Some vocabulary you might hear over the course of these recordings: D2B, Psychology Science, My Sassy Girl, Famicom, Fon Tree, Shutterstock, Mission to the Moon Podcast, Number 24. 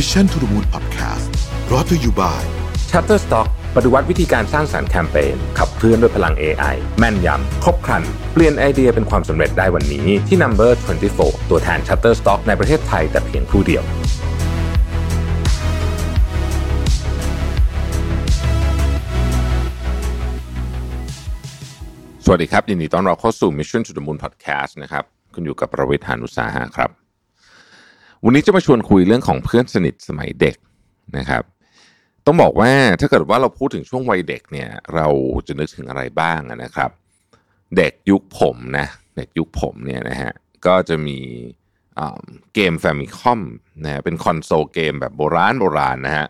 Mission to the Moon Podcast brought to you by Shutterstock ปฏิวัติวิธีการสร้างสรรค์แคมเปญขับเคลื่อนด้วยพลัง AI แม่นยำครบครันเปลี่ยนไอเดียเป็นความสำเร็จได้วันนี้ที่ Number 24 ตัวแทน Shutterstock ในประเทศไทยแต่เพียงผู้เดียวสวัสดีครับยินดีต้อนรับเข้าสู่ Mission to the Moon Podcast นะครับคุณอยู่กับประวิทย์หานุสาหะครับวันนี้จะมาชวนคุยเรื่องของเพื่อนสนิทสมัยเด็กนะครับต้องบอกว่าถ้าเกิดว่าเราพูดถึงช่วงวัยเด็กเนี่ยเราจะนึกถึงอะไรบ้างนะครับเด็กยุคผมนะเด็กยุคผมเนี่ยนะฮะก็จะมีเกม Famicom นะฮะเป็นคอนโซลเกมแบบโบราณนะฮะ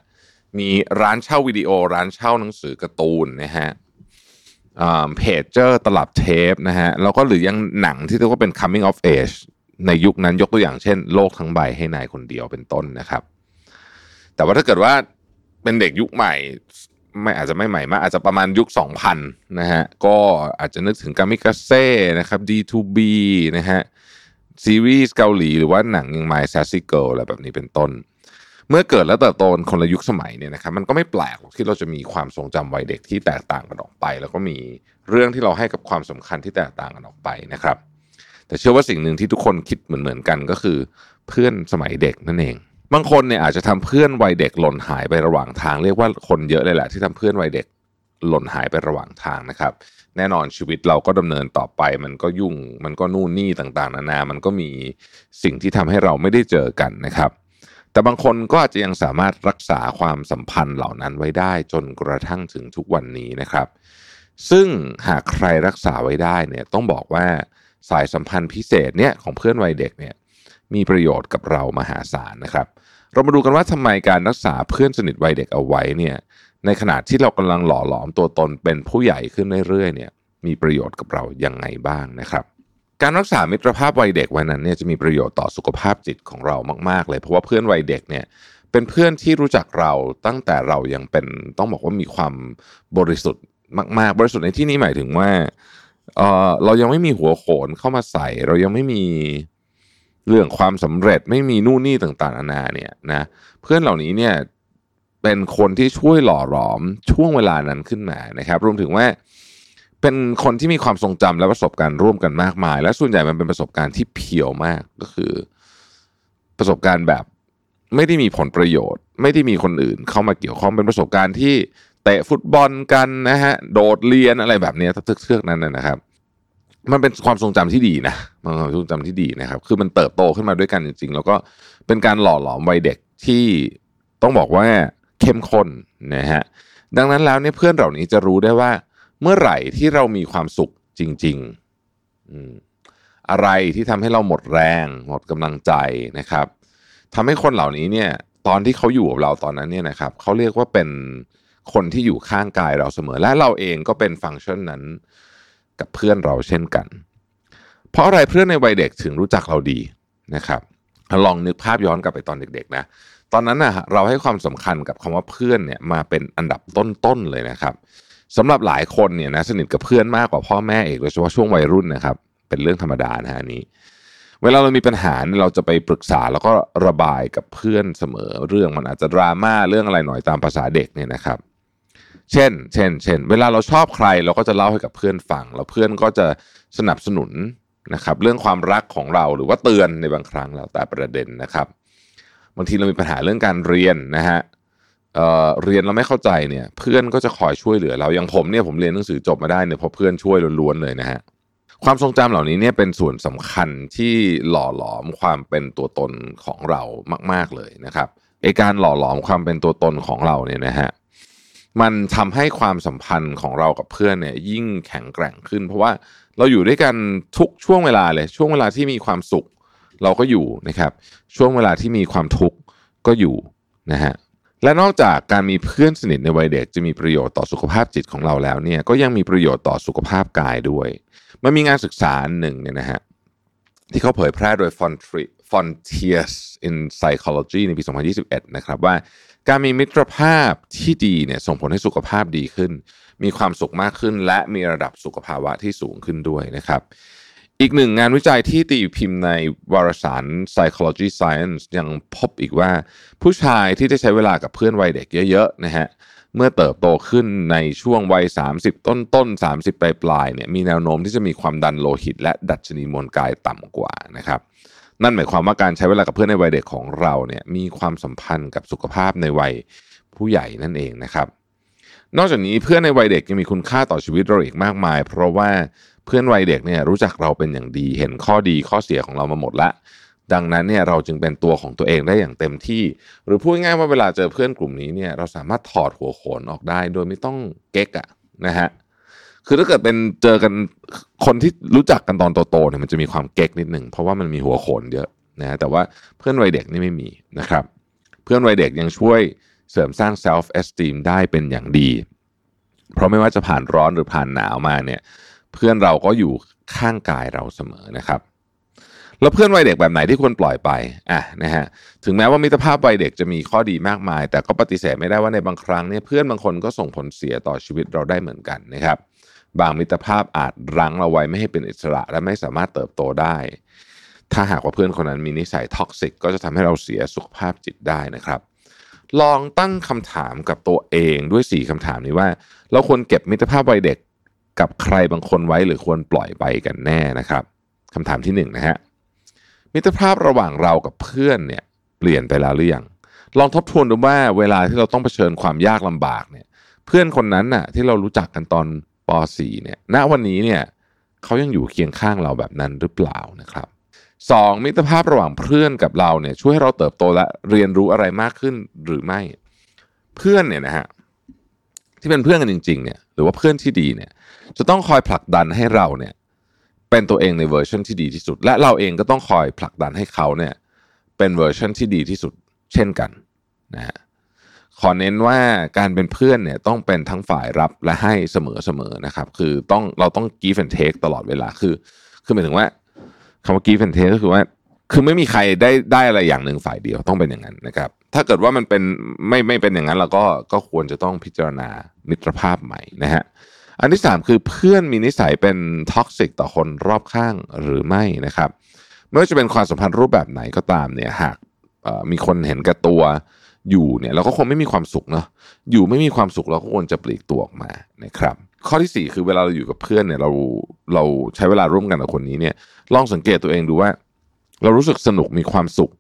มีร้านเช่าวิดีโอร้านเช่าหนังสือการ์ตูนนะฮะเพจเจอร์ตลับเทปนะฮะแล้วก็หรือยังหนังที่เรียกว่าเป็น coming of age ในยุคนั้นยกตัวอย่างเช่นโลกทั้งใบให้นายคนเดียวเป็นต้นนะครับแต่ว่าถ้าเกิดว่าเป็นเด็กยุคใหม่ไม่อาจจะไม่ใหม่มากอาจจะประมาณยุค 2000 นะฮะก็อาจจะนึกถึงกามิกาเซ่นะครับ D2B นะฮะซีรีส์เกาหลีหรือว่าหนังอย่าง My Sassy Girl อะไรแบบนี้เป็นต้นเมื่อเกิดและเติบโตคนละยุคสมัยเนี่ยนะครับมันก็ไม่แปลกที่เราจะมีความทรงจำวัยเด็กที่แตกต่างกันออกไปแล้วก็มีเรื่องที่เราให้กับความสำคัญที่แตกต่างกันออกไปนะครับแต่เชื่อว่าสิ่งหนึ่งที่ทุกคนคิดเหมือนกันก็คือเพื่อนสมัยเด็กนั่นเองบางคนเนี่ยอาจจะทำเพื่อนวัยเด็กหล่นหายไประหว่างทางเรียกว่าคนเยอะเลยแหละที่ทำเพื่อนวัยเด็กหล่นหายไประหว่างทางนะครับแน่นอนชีวิตเราก็ดำเนินต่อไปมันก็ยุ่งมันก็นู่นนี่ต่างๆนานามันก็มีสิ่งที่ทำให้เราไม่ได้เจอกันนะครับแต่บางคนก็อาจจะยังสามารถรักษาความสัมพันธ์เหล่านั้นไว้ได้จนกระทั่งถึงทุกวันนี้นะครับซึ่งหากใครรักษาไว้ได้เนี่ยต้องบอกว่าสายสัมพันธ์พิเศษเนี่ยของเพื่อนวัยเด็กเนี่ยมีประโยชน์กับเรามหาศาลนะครับเรามาดูกันว่าทำไมการรักษาเพื่อนสนิทวัยเด็กเอาไว้เนี่ยในขณะที่เรากำลังหล่อหลอมตัวตนเป็นผู้ใหญ่ขึ้นเรื่อยๆเนี่ยมีประโยชน์กับเรายังไงบ้างนะครับการรักษามิตรภาพวัยเด็กไว้นั้นเนี่ยจะมีประโยชน์ต่อสุขภาพจิตของเรามากๆเลยเพราะว่าเพื่อนวัยเด็กเนี่ยเป็นเพื่อนที่รู้จักเราตั้งแต่เรายังเป็นต้องบอกว่ามีความบริสุทธิ์มากๆบริสุทธิ์ในที่นี้หมายถึงว่าเรายังไม่มีหัวโขนเข้ามาใส่เรายังไม่มีเรื่องความสำเร็จไม่มีนู่นนี่ต่างๆนานาเนี่ยนะเพื่อนเหล่านี้เนี่ยเป็นคนที่ช่วยหล่อหลอมช่วงเวลานั้นขึ้นมานะครับรวมถึงว่าเป็นคนที่มีความทรงจำและประสบการณ์ร่วมกันมากมายและส่วนใหญ่มันเป็นประสบการณ์ที่เพียวมากก็คือประสบการณ์แบบไม่ได้มีผลประโยชน์ไม่ได้มีคนอื่นเข้ามาเกี่ยวข้องเป็นประสบการณ์ที่เตะฟุตบอลกันนะฮะโดดเรียนอะไรแบบนี้เทือกๆนั้นนะครับมันเป็นความทรงจำที่ดีนะมันเป็นความทรงจำที่ดีนะครับคือมันเติบโตขึ้นมาด้วยกันจริงๆแล้วก็เป็นการหล่อหลอมวัยเด็กที่ต้องบอกว่าเข้มข้นนะฮะดังนั้นแล้วเนี่ยเพื่อนเหล่านี้จะรู้ได้ว่าเมื่อไหร่ที่เรามีความสุขจริงๆอะไรที่ทำให้เราหมดแรงหมดกำลังใจนะครับทำให้คนเหล่านี้เนี่ยตอนที่เขาอยู่กับเราตอนนั้นเนี่ยนะครับเขาเรียกว่าเป็นคนที่อยู่ข้างกายเราเสมอและเราเองก็เป็นฟังก์ชันนั้นกับเพื่อนเราเช่นกันเพราะอะไรเพื่อนในวัยเด็กถึงรู้จักเราดีนะครับลองนึกภาพย้อนกลับไปตอนเด็กๆนะตอนนั้นนะเราให้ความสำคัญกับคำว่าเพื่อนเนี่ยมาเป็นอันดับต้นๆเลยนะครับสำหรับหลายคนเนี่ยนะสนิทกับเพื่อนมากกว่าพ่อแม่เองโดยเฉพาะช่วงวัยรุ่นนะครับเป็นเรื่องธรรมดานะฮะนี้เวลาเรามีปัญหาเราจะไปปรึกษาแล้วก็ระบายกับเพื่อนเสมอเรื่องมันอาจจะดราม่าเรื่องอะไรหน่อยตามภาษาเด็กเนี่ยนะครับเช่นเวลาเราชอบใครเราก็จะเล่าให้กับเพื่อนฟังแล้วเพื่อนก็จะสนับสนุนนะครับเรื่องความรักของเราหรือว่าเตือนในบางครั้งแล้วแต่ประเด็นนะครับบางทีเรามีปัญหาเรื่องการเรียนนะฮะเรียนเราไม่เข้าใจเนี่ยเพื่อนก็จะคอยช่วยเหลือเราอย่างผมเนี่ยผมเรียนหนังสือจบมาได้เนี่ยเพราะเพื่อนช่วยล้วนๆเลยนะฮะความทรงจำเหล่านี้เนี่ยเป็นส่วนสำคัญที่หล่อหลอมความเป็นตัวตนของเรามากๆเลยนะครับไอ้การหล่อหลอมความเป็นตัวตนของเราเนี่ยนะฮะมันทำให้ความสัมพันธ์ของเรากับเพื่อนเนี่ยยิ่งแข็งแกร่งขึ้นเพราะว่าเราอยู่ด้วยกันทุกช่วงเวลาเลยช่วงเวลาที่มีความสุขเราก็อยู่นะครับช่วงเวลาที่มีความทุกข์ก็อยู่นะฮะและนอกจากการมีเพื่อนสนิทในวัยเด็กจะมีประโยชน์ต่อสุขภาพจิตของเราแล้วเนี่ยก็ยังมีประโยชน์ต่อสุขภาพกายด้วยมันมีงานศึกษาหนึ่งเนี่ยนะฮะที่เขาเผยแพร่โดย Fon Tree in Psychology ในปี 2021 นะครับว่าการมีมิตรภาพที่ดีเนี่ยส่งผลให้สุขภาพดีขึ้นมีความสุขมากขึ้นและมีระดับสุขภาวะที่สูงขึ้นด้วยนะครับ อีกหนึ่งงานวิจัยที่ตีพิมพ์ในวารสาร Psychology Science ยังพบอีกว่าผู้ชายที่ได้ใช้เวลากับเพื่อนวัยเด็กเยอะๆนะฮะเมื่อเติบโตขึ้นในช่วงวัย30ต้นๆ30ปลายๆเนี่ยมีแนวโน้มที่จะมีความดันโลหิตและดัชนีมวลกายต่ำกว่านะครับนั่นหมายความว่าการใช้เวลากับเพื่อนในวัยเด็กของเราเนี่ยมีความสัมพันธ์กับสุขภาพในวัยผู้ใหญ่นั่นเองนะครับนอกจากนี้เพื่อนในวัยเด็กยังมีคุณค่าต่อชีวิตเราอีกมากมายเพราะว่าเพื่อนวัยเด็กเนี่ยรู้จักเราเป็นอย่างดีเห็นข้อดีข้อเสียของเรามาหมดละดังนั้นเนี่ยเราจึงเป็นตัวของตัวเองได้อย่างเต็มที่หรือพูดง่ายๆว่าเวลาเจอเพื่อนกลุ่มนี้เนี่ยเราสามารถถอดหัวโขนออกได้โดยไม่ต้องเก๊กอะนะฮะคือถ้าเกิดเป็นเจอกันคนที่รู้จักกันตอนโตๆเนี่ยมันจะมีความเก๊กนิดนึงเพราะว่ามันมีหัวโขนเยอะนะแต่ว่าเพื่อนวัยเด็กนี่ไม่มีนะครับเพื่อนวัยเด็กยังช่วยเสริมสร้าง self esteem ได้เป็นอย่างดีเพราะไม่ว่าจะผ่านร้อนหรือผ่านหนาวมาเนี่ยเพื่อนเราก็อยู่ข้างกายเราเสมอนะครับแล้วเพื่อนวัยเด็กแบบไหนที่ควรปล่อยไปนะฮะถึงแม้ว่ามิตรภาพวัยเด็กจะมีข้อดีมากมายแต่ก็ปฏิเสธไม่ได้ว่าในบางครั้งเนี่ยเพื่อนบางคนก็ส่งผลเสียต่อชีวิตเราได้เหมือนกันนะครับบางมิตรภาพอาจรั้งเราไว้ไม่ให้เป็นอิสระและไม่สามารถเติบโตได้ถ้าหากว่าเพื่อนคนนั้นมีนิสัยท็อกซิกก็จะทำให้เราเสียสุขภาพจิตได้นะครับลองตั้งคำถามกับตัวเองด้วย4คำถามนี้ว่าเราควรเก็บมิตรภาพวัยเด็กกับใครบางคนไว้หรือควรปล่อยไปกันแน่นะครับคำถามที่1นะฮะมิตรภาพระหว่างเรากับเพื่อนเนี่ยเปลี่ยนไปแล้วหรือยังลองทบทวนดูว่าเวลาที่เราต้องเผชิญความยากลำบากเนี่ยเพื่อนคนนั้นน่ะที่เรารู้จักกันตอนป.4 เนี่ยณวันนี้เนี่ยเขายังอยู่เคียงข้างเราแบบนั้นหรือเปล่านะครับ2มิตรภาพระหว่างเพื่อนกับเราเนี่ยช่วยให้เราเติบโตและเรียนรู้อะไรมากขึ้นหรือไม่เพื่อนเนี่ยนะฮะที่เป็นเพื่อนกันจริงๆเนี่ยหรือว่าเพื่อนที่ดีเนี่ยจะต้องคอยผลักดันให้เราเนี่ยเป็นตัวเองในเวอร์ชันที่ดีที่สุดและเราเองก็ต้องคอยผลักดันให้เขาเนี่ยเป็นเวอร์ชันที่ดีที่สุดเช่นกันนะฮะขอเน้นว่าการเป็นเพื่อนเนี่ยต้องเป็นทั้งฝ่ายรับและให้เสมอๆนะครับคือเราต้อง give and take ตลอดเวลาคือหมายถึงว่าคำว่า give and take ก็คือว่าคือไม่มีใครได้อะไรอย่างหนึ่งฝ่ายเดียวต้องเป็นอย่างนั้นนะครับถ้าเกิดว่ามันเป็นไม่เป็นอย่างนั้นเราก็ควรจะต้องพิจารณามิตรภาพใหม่นะฮะอันที่3คือเพื่อนมีนิสัยเป็นท็อกซิกต่อคนรอบข้างหรือไม่นะครับไม่ว่าจะเป็นความสัมพันธ์รูปแบบไหนก็ตามเนี่ยหากมีคนเห็นแก่ตัวอยู่เนี่ยเราก็คงไม่มีความสุขเนาะอยู่ไม่มีความสุขเราก็ควรจะปลีกตัวออกมานะครับข้อที่4คือเวลาเราอยู่กับเพื่อนเนี่ยเราใช้เวลาร่วมกันกับคนนี้เนี่ยลองสังเกตตัวเองดูว่าเรารู้สึกสนุกมีความสุข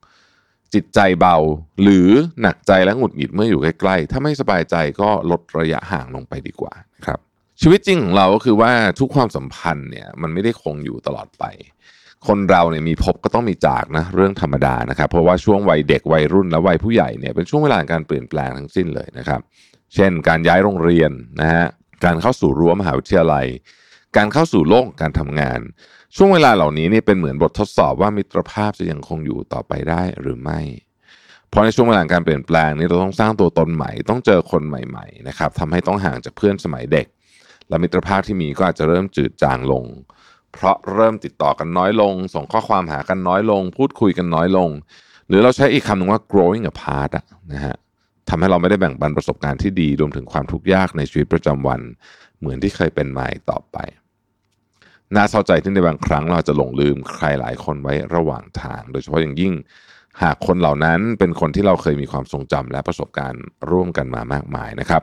จิตใจเบาหรือหนักใจและหงุดหงิดเมื่ออยู่ใกล้ๆถ้าไม่สบายใจก็ลดระยะห่างลงไปดีกว่านะครับชีวิตจริงของเราก็คือว่าทุกความสัมพันธ์เนี่ยมันไม่ได้คงอยู่ตลอดไปคนเราเนี่ยมีพบก็ต้องมีจากนะเรื่องธรรมดานะครับเพราะว่าช่วงวัยเด็กวัยรุ่นและวัยผู้ใหญ่เนี่ยเป็นช่วงเวลาการเปลี่ยนแปลงทั้งสิ้นเลยนะครับเช่นการย้ายโรงเรียนนะฮะการเข้าสู่รั้วมหาวิทยาลัยการเข้าสู่โลกการทำงานช่วงเวลาเหล่านี้เนี่ยเป็นเหมือนบททดสอบว่ามิตรภาพจะยังคงอยู่ต่อไปได้หรือไม่เพราะในช่วงเวลาการเปลี่ยนแปลงนี้เราต้องสร้างตัวตนใหม่ต้องเจอคนใหม่ๆนะครับทำให้ต้องห่างจากเพื่อนสมัยเด็กและมิตรภาพที่มีก็อาจจะเริ่มจืดจางลงเพราะเริ่มติดต่อกันน้อยลงส่งข้อความหากันน้อยลงพูดคุยกันน้อยลงหรือเราใช้อีกคำหนึ่งว่า growing apart นะฮะทำให้เราไม่ได้แบ่งปันประสบการณ์ที่ดีรวมถึงความทุกข์ยากในชีวิตประจำวันเหมือนที่เคยเป็นมาต่อไปน่าเศร้าใจที่ในบางครั้งเราจะหลงลืมใครหลายคนไว้ระหว่างทางโดยเฉพาะอย่างยิ่งหากคนเหล่านั้นเป็นคนที่เราเคยมีความทรงจำและประสบการณ์ร่วมกันมามากมายนะครับ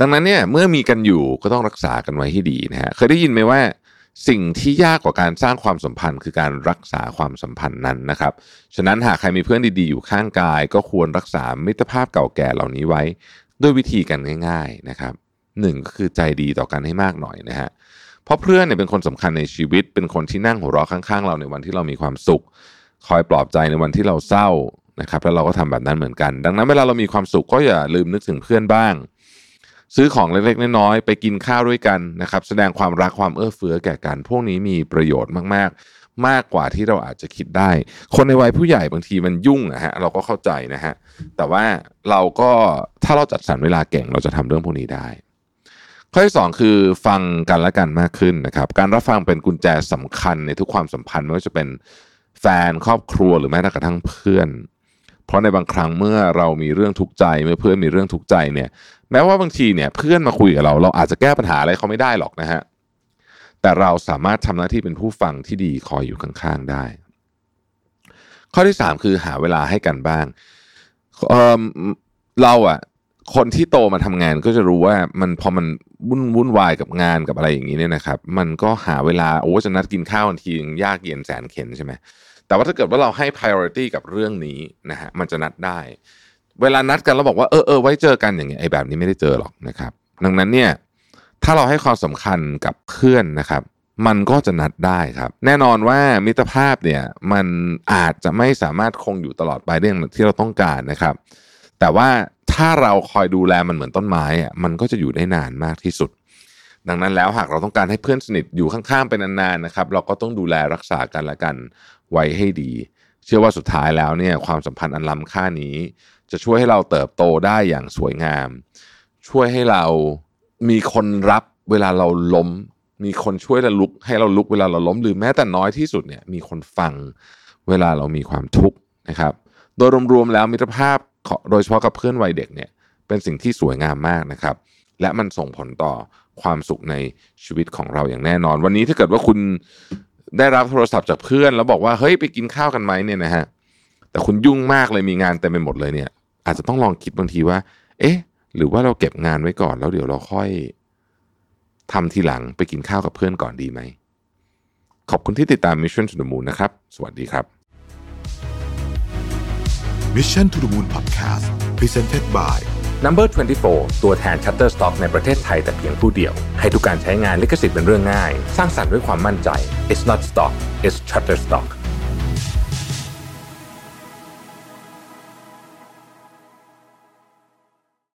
ดังนั้นเนี่ยเมื่อมีกันอยู่ก็ต้องรักษากันไว้ให้ดีนะฮะเคยได้ยินไหมว่าสิ่งที่ยากกว่าการสร้างความสัมพันธ์คือการรักษาความสัมพันธ์นั้นนะครับฉะนั้นหากใครมีเพื่อนดีๆอยู่ข้างกายก็ควรรักษามิตรภาพเก่าแก่เหล่านี้ไว้ด้วยวิธีกันง่ายๆนะครับ1ก็คือใจดีต่อกันให้มากหน่อยนะฮะเพราะเพื่อนเนี่ยเป็นคนสำคัญในชีวิตเป็นคนที่นั่งหัวเราะข้างๆเราในวันที่เรามีความสุขคอยปลอบใจในวันที่เราเศร้านะครับแล้วเราก็ทำแบบนั้นเหมือนกันดังนั้นเวลาเรามีความสุขก็อย่าลืมนึกถึงเพื่อนบ้างซื้อของเล็กๆน้อยๆไปกินข้าวด้วยกันนะครับแสดงความรักความเอื้อเฟื้อแก่กันพวกนี้มีประโยชน์มากๆมากกว่าที่เราอาจจะคิดได้คนในวัยผู้ใหญ่บางทีมันยุ่งนะฮะเราก็เข้าใจนะฮะแต่ว่าเราก็ถ้าเราจัดสรรเวลาเก่งเราจะทำเรื่องพวกนี้ได้ข้อที่2คือฟังกันและกันมากขึ้นนะครับการรับฟังเป็นกุญแจสำคัญในทุกความสัมพันธ์ไม่ว่าจะเป็นแฟนครอบครัวหรือแม้แต่กระทั่งเพื่อนเพราะในบางครั้งเมื่อเรามีเรื่องทุกข์ใจเมื่อเพื่อนมีเรื่องทุกข์ใจเนี่ยแม้ว่าบางทีเนี่ยเพื่อนมาคุยกับเราอาจจะแก้ปัญหาอะไรเขาไม่ได้หรอกนะฮะ แต่เราสามารถทำหน้าที่เป็นผู้ฟังที่ดีคอยอยู่ข้างๆได้ข้อที่3คือหาเวลาให้กันบ้างเราอ่ะคนที่โตมาทำงานก็จะรู้ว่ามันพอมันวุ่นวายกับงานกับอะไรอย่างนี้เนี่ยนะครับมันก็หาเวลาโอ้จะนัดกินข้าวทันทียากเย็นแสนเข็ญใช่ไหมแต่ว่าถ้าเกิดว่าเราให้ priority กับเรื่องนี้นะฮะมันจะนัดได้เวลานัดกันเราบอกว่าเออไว้เจอกันอย่างเงี้ยไอ้แบบนี้ไม่ได้เจอหรอกนะครับดังนั้นเนี่ยถ้าเราให้ความสำคัญกับเพื่อนนะครับมันก็จะนัดได้ครับแน่นอนว่ามิตรภาพเนี่ยมันอาจจะไม่สามารถคงอยู่ตลอดไปได้อย่างที่เราต้องการนะครับแต่ว่าถ้าเราคอยดูแลมันเหมือนต้นไม้อ่ะมันก็จะอยู่ได้นานมากที่สุดดังนั้นแล้วหากเราต้องการให้เพื่อนสนิทอยู่ข้างๆไปนานๆนะครับเราก็ต้องดูแลรักษากันและกันไว้ให้ดีเชื่อว่าสุดท้ายแล้วเนี่ยความสัมพันธ์อันล้ำค่านี้จะช่วยให้เราเติบโตได้อย่างสวยงามช่วยให้เรามีคนรับเวลาเราล้มมีคนช่วยเราลุกให้เราลุกเวลาเราล้มหรือแม้แต่น้อยที่สุดเนี่ยมีคนฟังเวลาเรามีความทุกข์นะครับโดยรวมๆแล้วมิตรภาพโดยเฉพาะกับเพื่อนวัยเด็กเนี่ยเป็นสิ่งที่สวยงามมากนะครับและมันส่งผลต่อความสุขในชีวิตของเราอย่างแน่นอนวันนี้ถ้าเกิดว่าคุณได้รับโทรศัพท์จากเพื่อนแล้วบอกว่าเฮ้ยไปกินข้าวกันไหมเนี่ยนะฮะแต่คุณยุ่งมากเลยมีงานเต็มไปหมดเลยเนี่ยอาจจะต้องลองคิดบางทีว่าเอ๊ะหรือว่าเราเก็บงานไว้ก่อนแล้วเดี๋ยวเราค่อยทำทีหลังไปกินข้าวกับเพื่อนก่อนดีไหมขอบคุณที่ติดตาม Mission to the Moon นะครับสวัสดีครับ Mission to the Moon Podcast Presented by Number 24 ตัวแทน Shutterstock ในประเทศไทยแต่เพียงผู้เดียวให้ทุกการใช้งานลิขสิทธิ์เป็นเรื่องง่ายสร้างสรรค์ด้วยความมั่นใจ It's not stock, it's Shutterstock